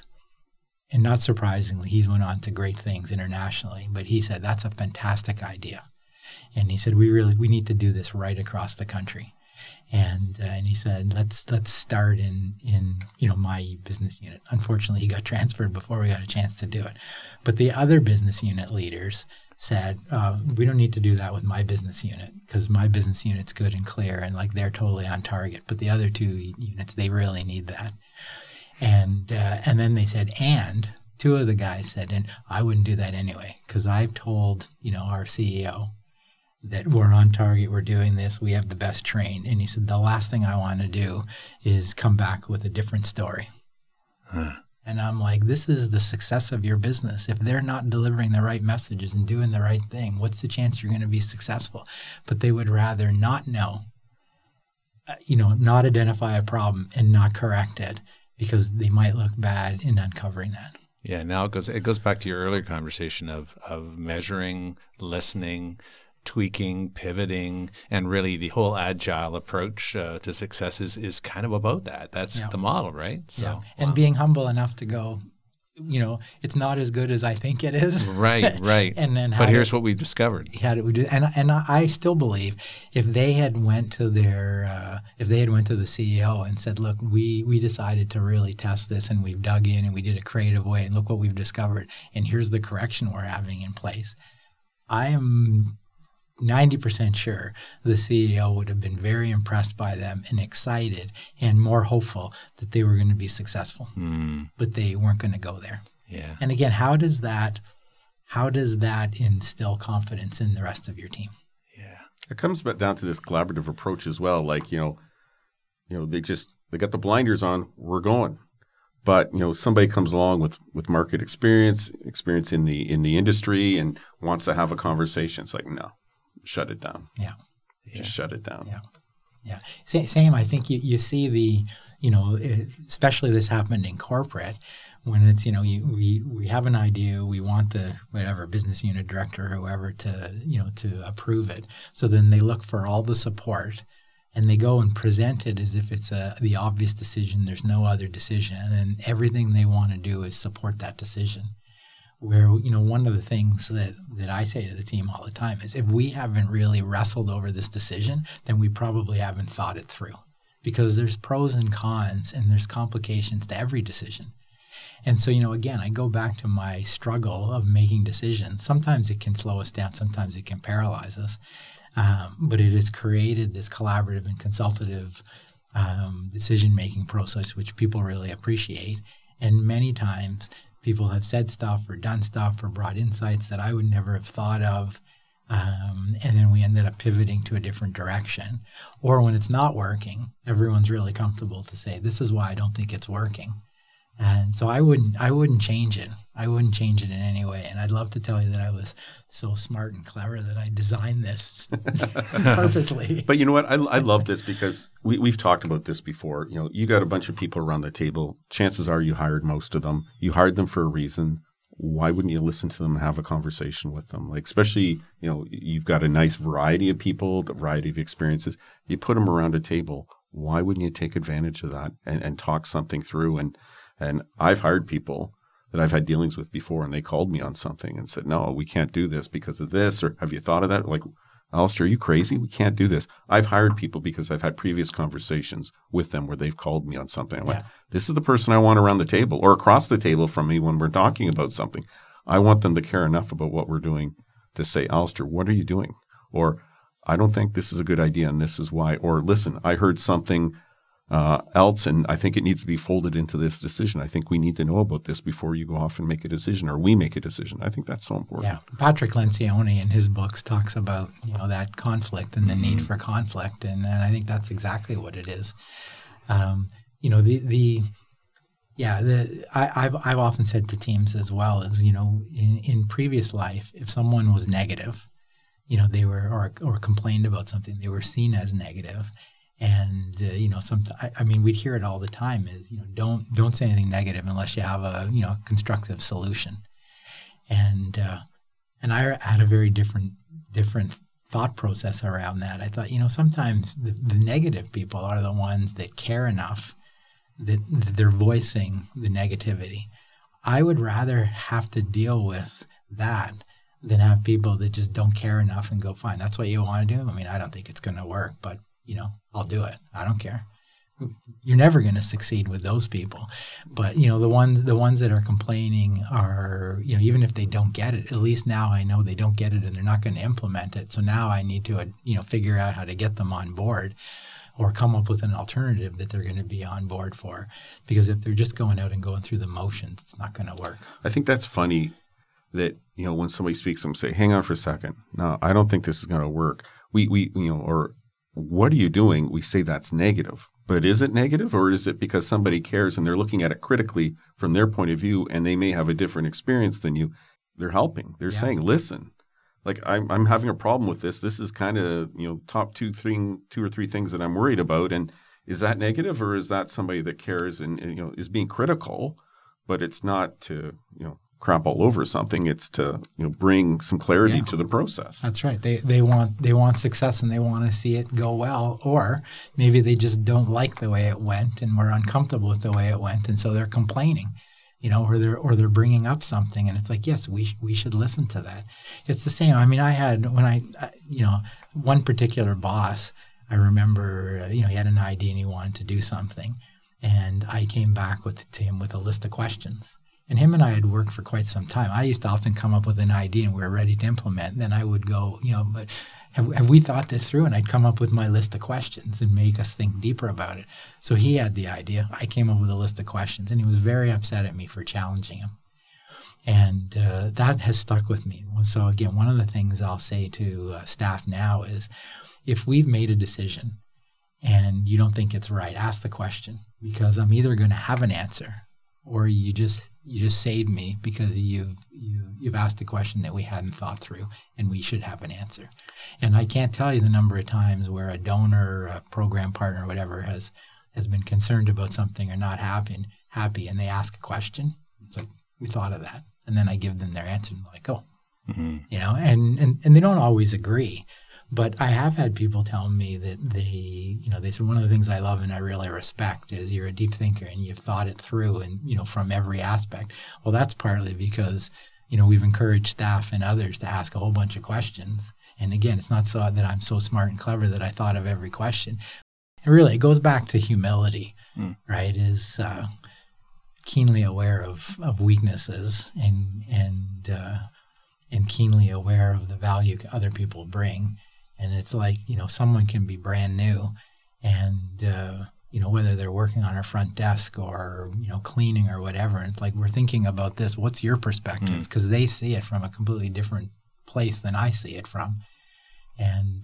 and not surprisingly, he's went on to great things internationally, but he said, that's a fantastic idea. And he said, we need to do this right across the country. And he said, let's start in, you know, my business unit. Unfortunately, he got transferred before we got a chance to do it. But the other business unit leaders said, we don't need to do that with my business unit, because my business unit's good and clear, and like they're totally on target. But the other 2 units, they really need that. And then they said, and 2 of the guys said, and I wouldn't do that anyway, because I've told, you know, our CEO that we're on target, we're doing this, we have the best train. And he said, the last thing I want to do is come back with a different story. Huh. And I'm like, this is the success of your business. If they're not delivering the right messages and doing the right thing, what's the chance you're going to be successful? But they would rather not know, you know, not identify a problem and not correct it, because they might look bad in uncovering that. Yeah, now it goes back to your earlier conversation of measuring, listening, tweaking, pivoting, and really the whole agile approach to success is kind of about that. That's the model, right? So, yeah, and being humble enough to go, you know, it's not as good as I think it is. Right. And then, but here's what we discovered. How did we do? And I still believe if they had went to the CEO and said, look, we decided to really test this, and we've dug in and we did a creative way, and look what we've discovered, and here's the correction we're having in place. I am 90% sure the CEO would have been very impressed by them and excited and more hopeful that they were going to be successful, but they weren't going to go there. Yeah. And again, how does that instill confidence in the rest of your team? Yeah. It comes down to this collaborative approach as well. Like, you know, they got the blinders on, we're going. But, you know, somebody comes along with market experience in the industry and wants to have a conversation. It's like, no. Shut it down. Yeah. Just shut it down. Yeah. Yeah. Same. I think you see the, you know, especially this happened in corporate when it's, you know, we have an idea, we want the whatever business unit director or whoever to, you know, to approve it. So then they look for all the support. and they go and present it as if it's the obvious decision, there's no other decision, and everything they want to do is support that decision. Where, you know, one of the things that I say to the team all the time is if we haven't really wrestled over this decision, then we probably haven't thought it through, because there's pros and cons and there's complications to every decision. And so, you know, again, I go back to my struggle of making decisions. Sometimes it can slow us down. Sometimes it can paralyze us. But it has created this collaborative and consultative decision-making process, which people really appreciate. And many times people have said stuff or done stuff or brought insights that I would never have thought of. And then we ended up pivoting to a different direction. Or when it's not working, everyone's really comfortable to say, this is why I don't think it's working. And so I wouldn't change it. I wouldn't change it in any way. And I'd love to tell you that I was so smart and clever that I designed this purposely. But you know what? I love this, because we've talked about this before. You know, you got a bunch of people around the table. Chances are you hired most of them. You hired them for a reason. Why wouldn't you listen to them and have a conversation with them? Like, especially, you know, you've got a nice variety of people, the variety of experiences. You put them around a table. Why wouldn't you take advantage of that and talk something through? And I've hired people that I've had dealings with before, and they called me on something and said, no, we can't do this because of this, or have you thought of that? Like, Alistair, are you crazy? We can't do this. I've hired people because I've had previous conversations with them where they've called me on something. I went, this is the person I want around the table or across the table from me when we're talking about something. I want them to care enough about what we're doing to say, Alistair, what are you doing? Or I don't think this is a good idea and this is why. Or listen, I heard something else, and I think it needs to be folded into this decision. I think we need to know about this before you go off and make a decision, or we make a decision. I think that's so important. Yeah, Patrick Lencioni in his books talks about, you know, that conflict and the need for conflict, and I think that's exactly what it is. You know, I've often said to teams as well is, you know, in previous life, if someone was negative, you know, they were or complained about something, they were seen as negative. And, you know, we'd hear it all the time is, you know, don't say anything negative unless you have a, you know, constructive solution. And I had a very different thought process around that. I thought, you know, sometimes the negative people are the ones that care enough that they're voicing the negativity. I would rather have to deal with that than have people that just don't care enough and go, fine, that's what you want to do. I mean, I don't think it's going to work, but you know, I'll do it. I don't care. You're never going to succeed with those people. But, you know, the ones that are complaining are, you know, even if they don't get it, at least now I know they don't get it and they're not going to implement it. So now I need to, you know, figure out how to get them on board or come up with an alternative that they're going to be on board for. Because if they're just going out and going through the motions, it's not going to work. I think that's funny that, you know, when somebody speaks, I'm saying, hang on for a second. No, I don't think this is going to work. We you know, or what are you doing? We say that's negative, but is it negative, or is it because somebody cares and they're looking at it critically from their point of view, and they may have a different experience than you? They're helping. They're saying, listen, like I'm having a problem with this. This is kind of, you know, top two or three things that I'm worried about. And is that negative, or is that somebody that cares and you know, is being critical, but it's not to, you know, crap all over something. It's to, you know, bring some clarity to the process. That's right. They want success and they want to see it go well, or maybe they just don't like the way it went and were uncomfortable with the way it went, and so they're complaining, you know, or they're bringing up something, and it's like, yes, we should listen to that. It's the same. I mean, I had when I you know, one particular boss, I remember, you know, he had an idea and he wanted to do something, and I came back to him with a list of questions. And him and I had worked for quite some time. I used to often come up with an idea and we were ready to implement. And then I would go, you know, but have we thought this through? And I'd come up with my list of questions and make us think deeper about it. So he had the idea. I came up with a list of questions, and he was very upset at me for challenging him. And that has stuck with me. So again, one of the things I'll say to staff now is if we've made a decision and you don't think it's right, ask the question, because I'm either going to have an answer or you just saved me because you've asked a question that we hadn't thought through, and we should have an answer. And I can't tell you the number of times where a donor, a program partner, or whatever has been concerned about something or not happy, and they ask a question. It's like, we thought of that. And then I give them their answer, and they're like, oh, mm-hmm. you know, and they don't always agree. But I have had people tell me that they said, one of the things I love and I really respect is you're a deep thinker and you've thought it through and, you know, from every aspect. Well, that's partly because, you know, we've encouraged staff and others to ask a whole bunch of questions. And again, it's not so that I'm so smart and clever that I thought of every question. And really, it goes back to humility, right? Is keenly aware of weaknesses and keenly aware of the value other people bring. And it's like, you know, someone can be brand new and, you know, whether they're working on our front desk or, you know, cleaning or whatever. And it's like, we're thinking about this. What's your perspective? Because they see it from a completely different place than I see it from. And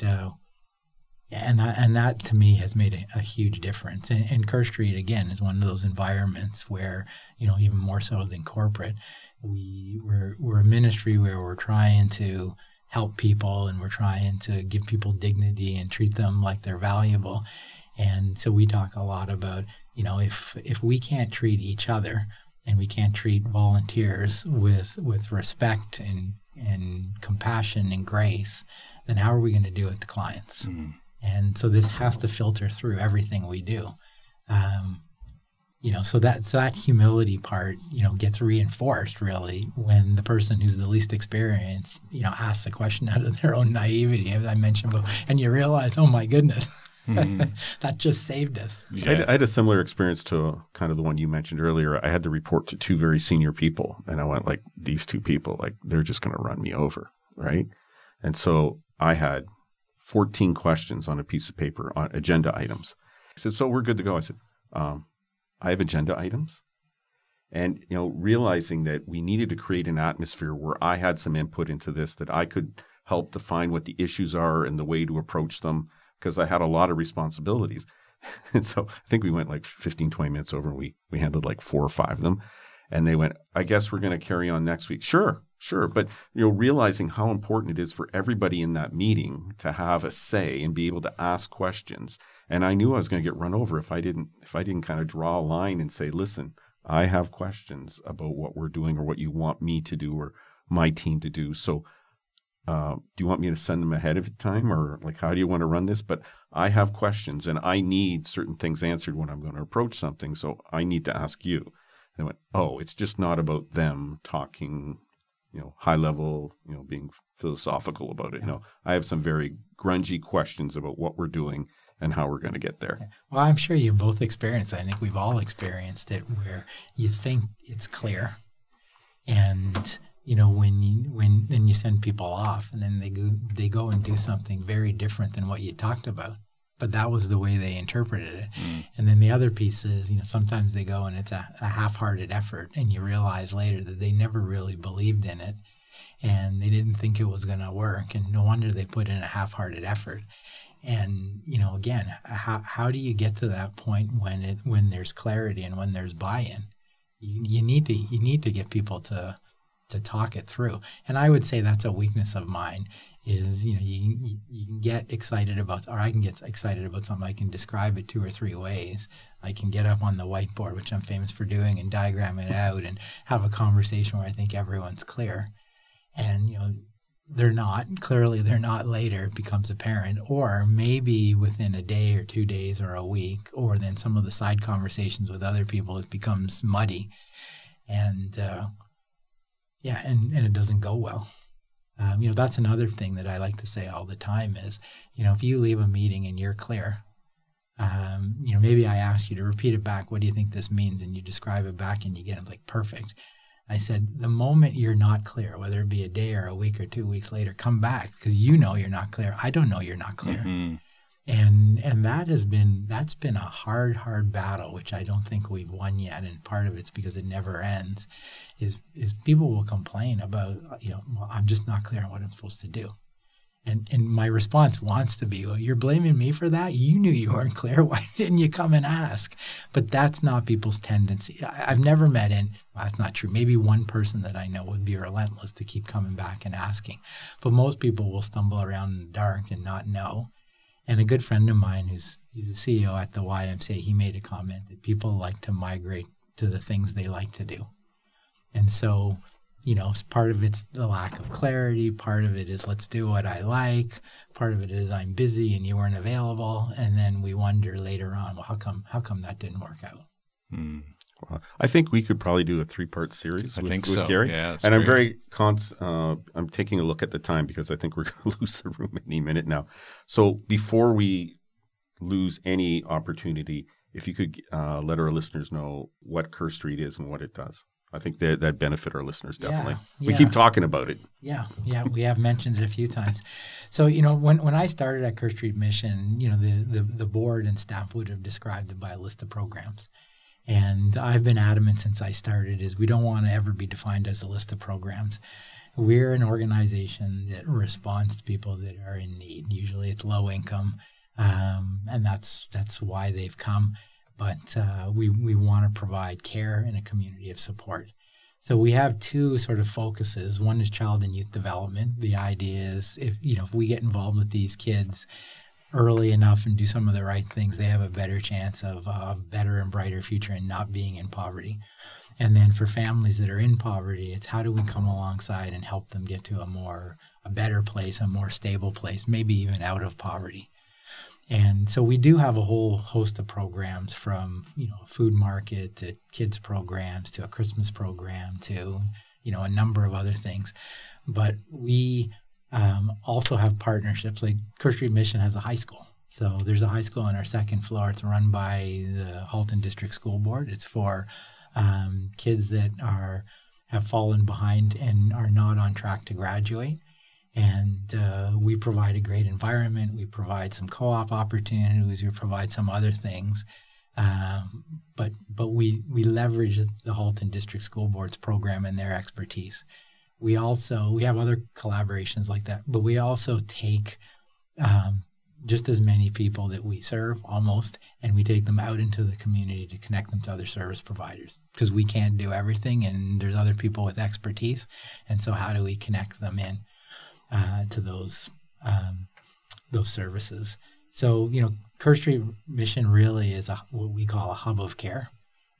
that to me has made a huge difference. And Kerr Street, again, is one of those environments where, you know, even more so than corporate, we're a ministry where we're trying to help people and we're trying to give people dignity and treat them like they're valuable. And so we talk a lot about, you know, if we can't treat each other and we can't treat volunteers with respect and compassion and grace, then how are we going to do it to clients? Mm-hmm. And so this has to filter through everything we do. You know, so that humility part, you know, gets reinforced really when the person who's the least experienced, you know, asks the question out of their own naivety, as I mentioned before, and you realize, oh my goodness, mm-hmm. that just saved us. Yeah. I had a similar experience to kind of the one you mentioned earlier. I had to report to two very senior people, and I went like, these two people, like they're just going to run me over, right? And so I had 14 questions on a piece of paper on agenda items. I said, so we're good to go. I said, I have agenda items, and, you know, realizing that we needed to create an atmosphere where I had some input into this, that I could help define what the issues are and the way to approach them, because I had a lot of responsibilities. And so I think we went like 15, 20 minutes over, and we handled like 4 or 5 of them. And they went, I guess we're going to carry on next week. Sure. But, you know, realizing how important it is for everybody in that meeting to have a say and be able to ask questions. And I knew I was going to get run over if I didn't kind of draw a line and say, listen, I have questions about what we're doing or what you want me to do or my team to do. So do you want me to send them ahead of time, or like, how do you want to run this? But I have questions and I need certain things answered when I'm going to approach something. So I need to ask you. And I went, oh, it's just not about them talking, you know, high level, you know, being philosophical about it. You know, I have some very grungy questions about what we're doing and how we're going to get there. Well, I'm sure you've both experienced it. I think we've all experienced it where you think it's clear. And, you know, when you send people off and then they go and do something very different than what you talked about. But that was the way they interpreted it. Mm. And then the other piece is, you know, sometimes they go and it's a half-hearted effort, and you realize later that they never really believed in it and they didn't think it was going to work. And no wonder they put in a half-hearted effort. And, you know, again, how do you get to that point when there's clarity and when there's buy-in? You need to get people to talk it through. And I would say that's a weakness of mine. Is, you know, you can get excited about, or I can get excited about something. I can describe it 2 or 3 ways. I can get up on the whiteboard, which I'm famous for doing, and diagram it out and have a conversation where I think everyone's clear. And, you know, they're not. Clearly they're not later. It becomes apparent. Or maybe within a day or 2 days or a week, or then some of the side conversations with other people, it becomes muddy. And, and it doesn't go well. You know, that's another thing that I like to say all the time is, you know, if you leave a meeting and you're clear, you know, maybe I ask you to repeat it back. What do you think this means? And you describe it back and you get it like perfect. I said, the moment you're not clear, whether it be a day or a week or 2 weeks later, come back, because you know you're not clear. I don't know you're not clear. Mm-hmm. And that's been a hard battle, which I don't think we've won yet. And part of it's because it never ends is people will complain about, you know, well, I'm just not clear on what I'm supposed to do. And my response wants to be, well, you're blaming me for that? You knew you weren't clear. Why didn't you come and ask? But that's not people's tendency. I've never met that's not true. Maybe one person that I know would be relentless to keep coming back and asking. But most people will stumble around in the dark and not know. And a good friend of mine he's the CEO at the YMCA, he made a comment that people like to migrate to the things they like to do. And so you know, part of it's the lack of clarity. Part of it is let's do what I like. Part of it is I'm busy and you weren't available. And then we wonder later on, well, how come that didn't work out? Hmm. Well, I think we could probably do a three-part series with Gary. Yeah, and great. I'm very I'm taking a look at the time because I think we're going to lose the room any minute now. So before we lose any opportunity, if you could let our listeners know what Kerr Street is and what it does. I think that benefit our listeners, definitely. Yeah. We keep talking about it. Yeah, we have mentioned it a few times. So, you know, when I started at Kerr Street Mission, you know, the board and staff would have described it by a list of programs. And I've been adamant since I started is we don't want to ever be defined as a list of programs. We're an organization that responds to people that are in need. Usually it's low income, and that's why they've come. But we want to provide care and a community of support. So we have two sort of focuses. One is child and youth development. The idea is if we get involved with these kids early enough and do some of the right things, they have a better chance of a better and brighter future and not being in poverty. And then for families that are in poverty, it's how do we come alongside and help them get to a better place, a more stable place, maybe even out of poverty. And so we do have a whole host of programs from, you know, food market to kids programs to a Christmas program to, you know, a number of other things. But we also have partnerships like Kerr Street Mission has a high school. So there's a high school on our second floor. It's run by the Halton District School Board. It's for kids that have fallen behind and are not on track to graduate. And we provide a great environment. We provide some co-op opportunities. We provide some other things. But we leverage the Halton District School Board's program and their expertise. We have other collaborations like that, but we also take just as many people that we serve almost, and we take them out into the community to connect them to other service providers because we can't do everything and there's other people with expertise. And so how do we connect them in? To those services. So, you know, Kerr Street Mission really is what we call a hub of care.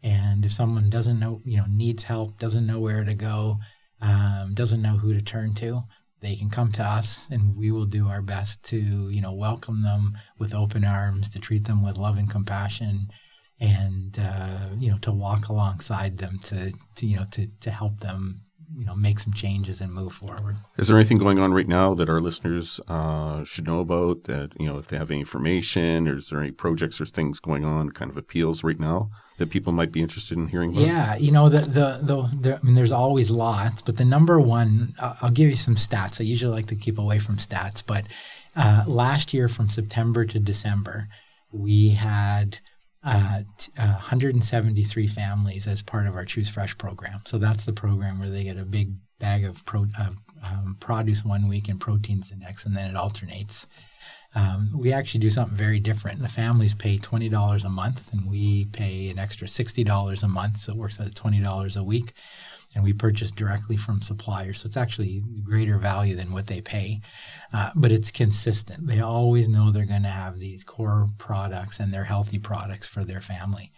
And if someone doesn't know, you know, needs help, doesn't know where to go, doesn't know who to turn to, they can come to us and we will do our best to, you know, welcome them with open arms, to treat them with love and compassion and, you know, to walk alongside them to help them, you know, make some changes and move forward. Is there anything going on right now that our listeners should know about that, you know, if they have any information or is there any projects or things going on, kind of appeals right now that people might be interested in hearing about? Yeah, you know, there's always lots, but the number one, I'll give you some stats. I usually like to keep away from stats, but last year from September to December, we had 173 families as part of our Choose Fresh program. So that's the program where they get a big bag of produce one week and proteins the next, and then it alternates. We actually do something very different. The families pay $20 a month, and we pay an extra $60 a month, so it works out at $20 a week. And we purchase directly from suppliers. So it's actually greater value than what they pay, but it's consistent. They always know they're going to have these core products and their healthy products for their family.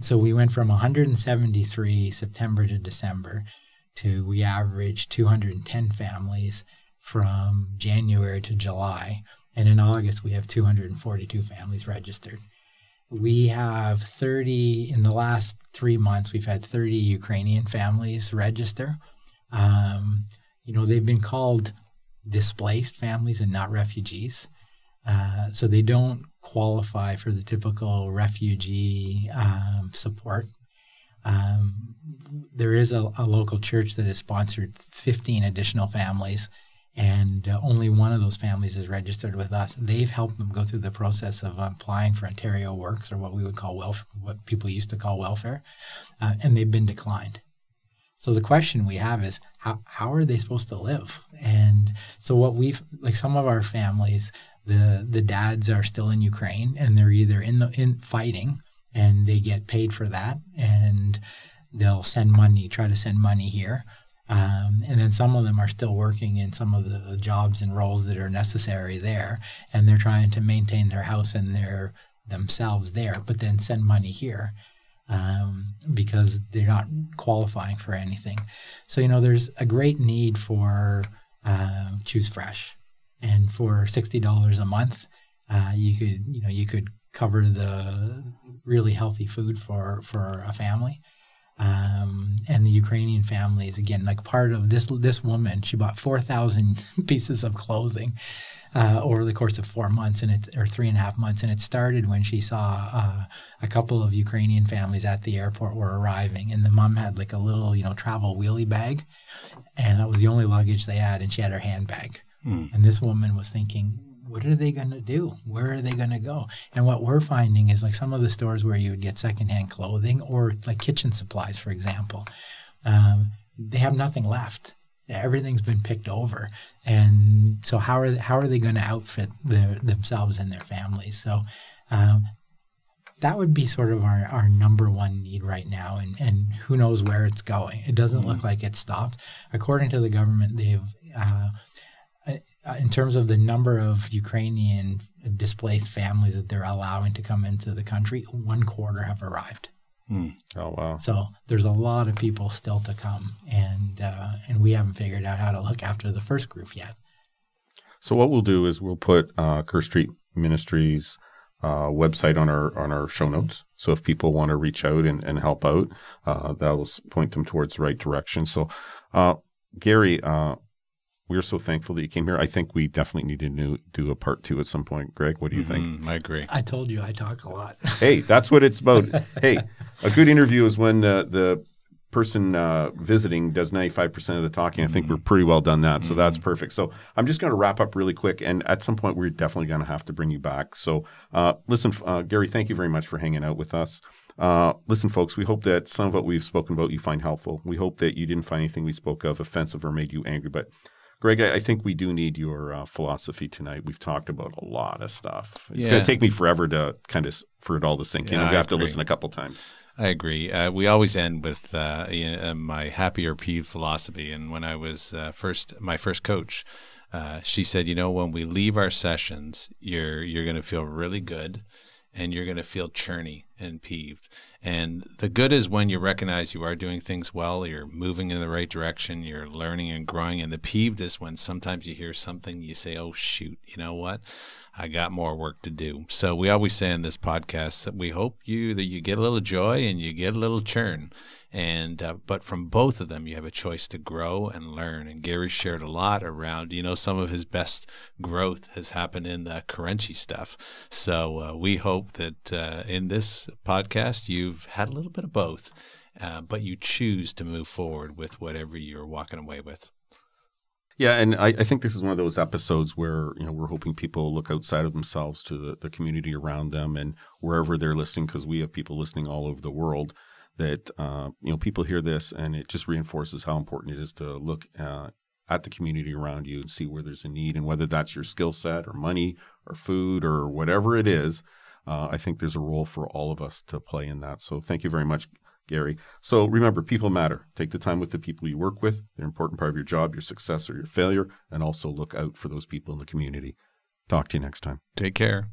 So we went from 173 September to December to we averaged 210 families from January to July. And in August, we have 242 families registered. We have 30 in the last 3 months. We've had 30 Ukrainian families register. You know, they've been called displaced families and not refugees, so they don't qualify for the typical refugee support. There is a local church that has sponsored 15 additional families. And only one of those families is registered with us. They've helped them go through the process of applying for Ontario Works, or what we would call what people used to call welfare, and they've been declined. So the question we have is, how are they supposed to live? And so what we've, like some of our families, the dads are still in Ukraine, and they're either in fighting, and they get paid for that, and they'll try to send money here. And then some of them are still working in some of the jobs and roles that are necessary there, and they're trying to maintain their house and themselves there, but then send money here because they're not qualifying for anything. So, you know, there's a great need for Choose Fresh. And for $60 a month, you could cover the really healthy food for a family. And the Ukrainian families, again, like part of this woman, she bought 4,000 pieces of clothing over the course of 4 months, and it's, or 3.5 months. And it started when she saw a couple of Ukrainian families at the airport were arriving, and the mom had like a little, travel wheelie bag, and that was the only luggage they had, and she had her handbag. Mm. And this woman was thinking, what are they going to do? Where are they going to go? And what we're finding is like some of the stores where you would get secondhand clothing or like kitchen supplies, for example, they have nothing left. Everything's been picked over. And so how are they going to outfit themselves and their families? So that would be sort of our number one need right now. And who knows where it's going? It doesn't look like it's stopped. According to the government, they've... in terms of the number of Ukrainian displaced families that they're allowing to come into the country, 1/4 have arrived. Mm. Oh, wow. So there's a lot of people still to come, and we haven't figured out how to look after the first group yet. So what we'll do is we'll put Kerr Street Ministries website on our show notes. So if people want to reach out and help out, that'll point them towards the right direction. So Gary, we're so thankful that you came here. I think we definitely need to do a part two at some point. Greg, what do you think? I agree. I told you I talk a lot. Hey, that's what it's about. Hey, a good interview is when the person visiting does 95% of the talking. I think we're pretty well done that. So that's perfect. So I'm just going to wrap up really quick. And at some point, we're definitely going to have to bring you back. So listen, Gary, thank you very much for hanging out with us. Listen, folks, we hope that some of what we've spoken about you find helpful. We hope that you didn't find anything we spoke of offensive or made you angry. But Greg, I think we do need your philosophy tonight. We've talked about a lot of stuff. It's going to take me forever to for it all to sink in. I'm going to have to listen a couple times. I agree. We always end with my happy or peeved philosophy. And when I was my first coach, she said, when we leave our sessions, you're going to feel really good, and you're going to feel churny and peeved. And the good is when you recognize you are doing things well, you're moving in the right direction, you're learning and growing. And the peeved is when sometimes you hear something, you say, oh, shoot, you know what? I got more work to do. So we always say in this podcast that we hope that you get a little joy and you get a little churn. And but from both of them, you have a choice to grow and learn. And Gary shared a lot around, some of his best growth has happened in the Kerrenchi stuff. So we hope that in this podcast, you've had a little bit of both, but you choose to move forward with whatever you're walking away with. Yeah, and I think this is one of those episodes where we're hoping people look outside of themselves to the community around them and wherever they're listening, because we have people listening all over the world. That people hear this, and it just reinforces how important it is to look at the community around you and see where there's a need, and whether that's your skill set or money or food or whatever it is. I think there's a role for all of us to play in that. So thank you very much, Gary. So remember, people matter. Take the time with the people you work with. They're an important part of your job, your success or your failure, and also look out for those people in the community. Talk to you next time. Take care.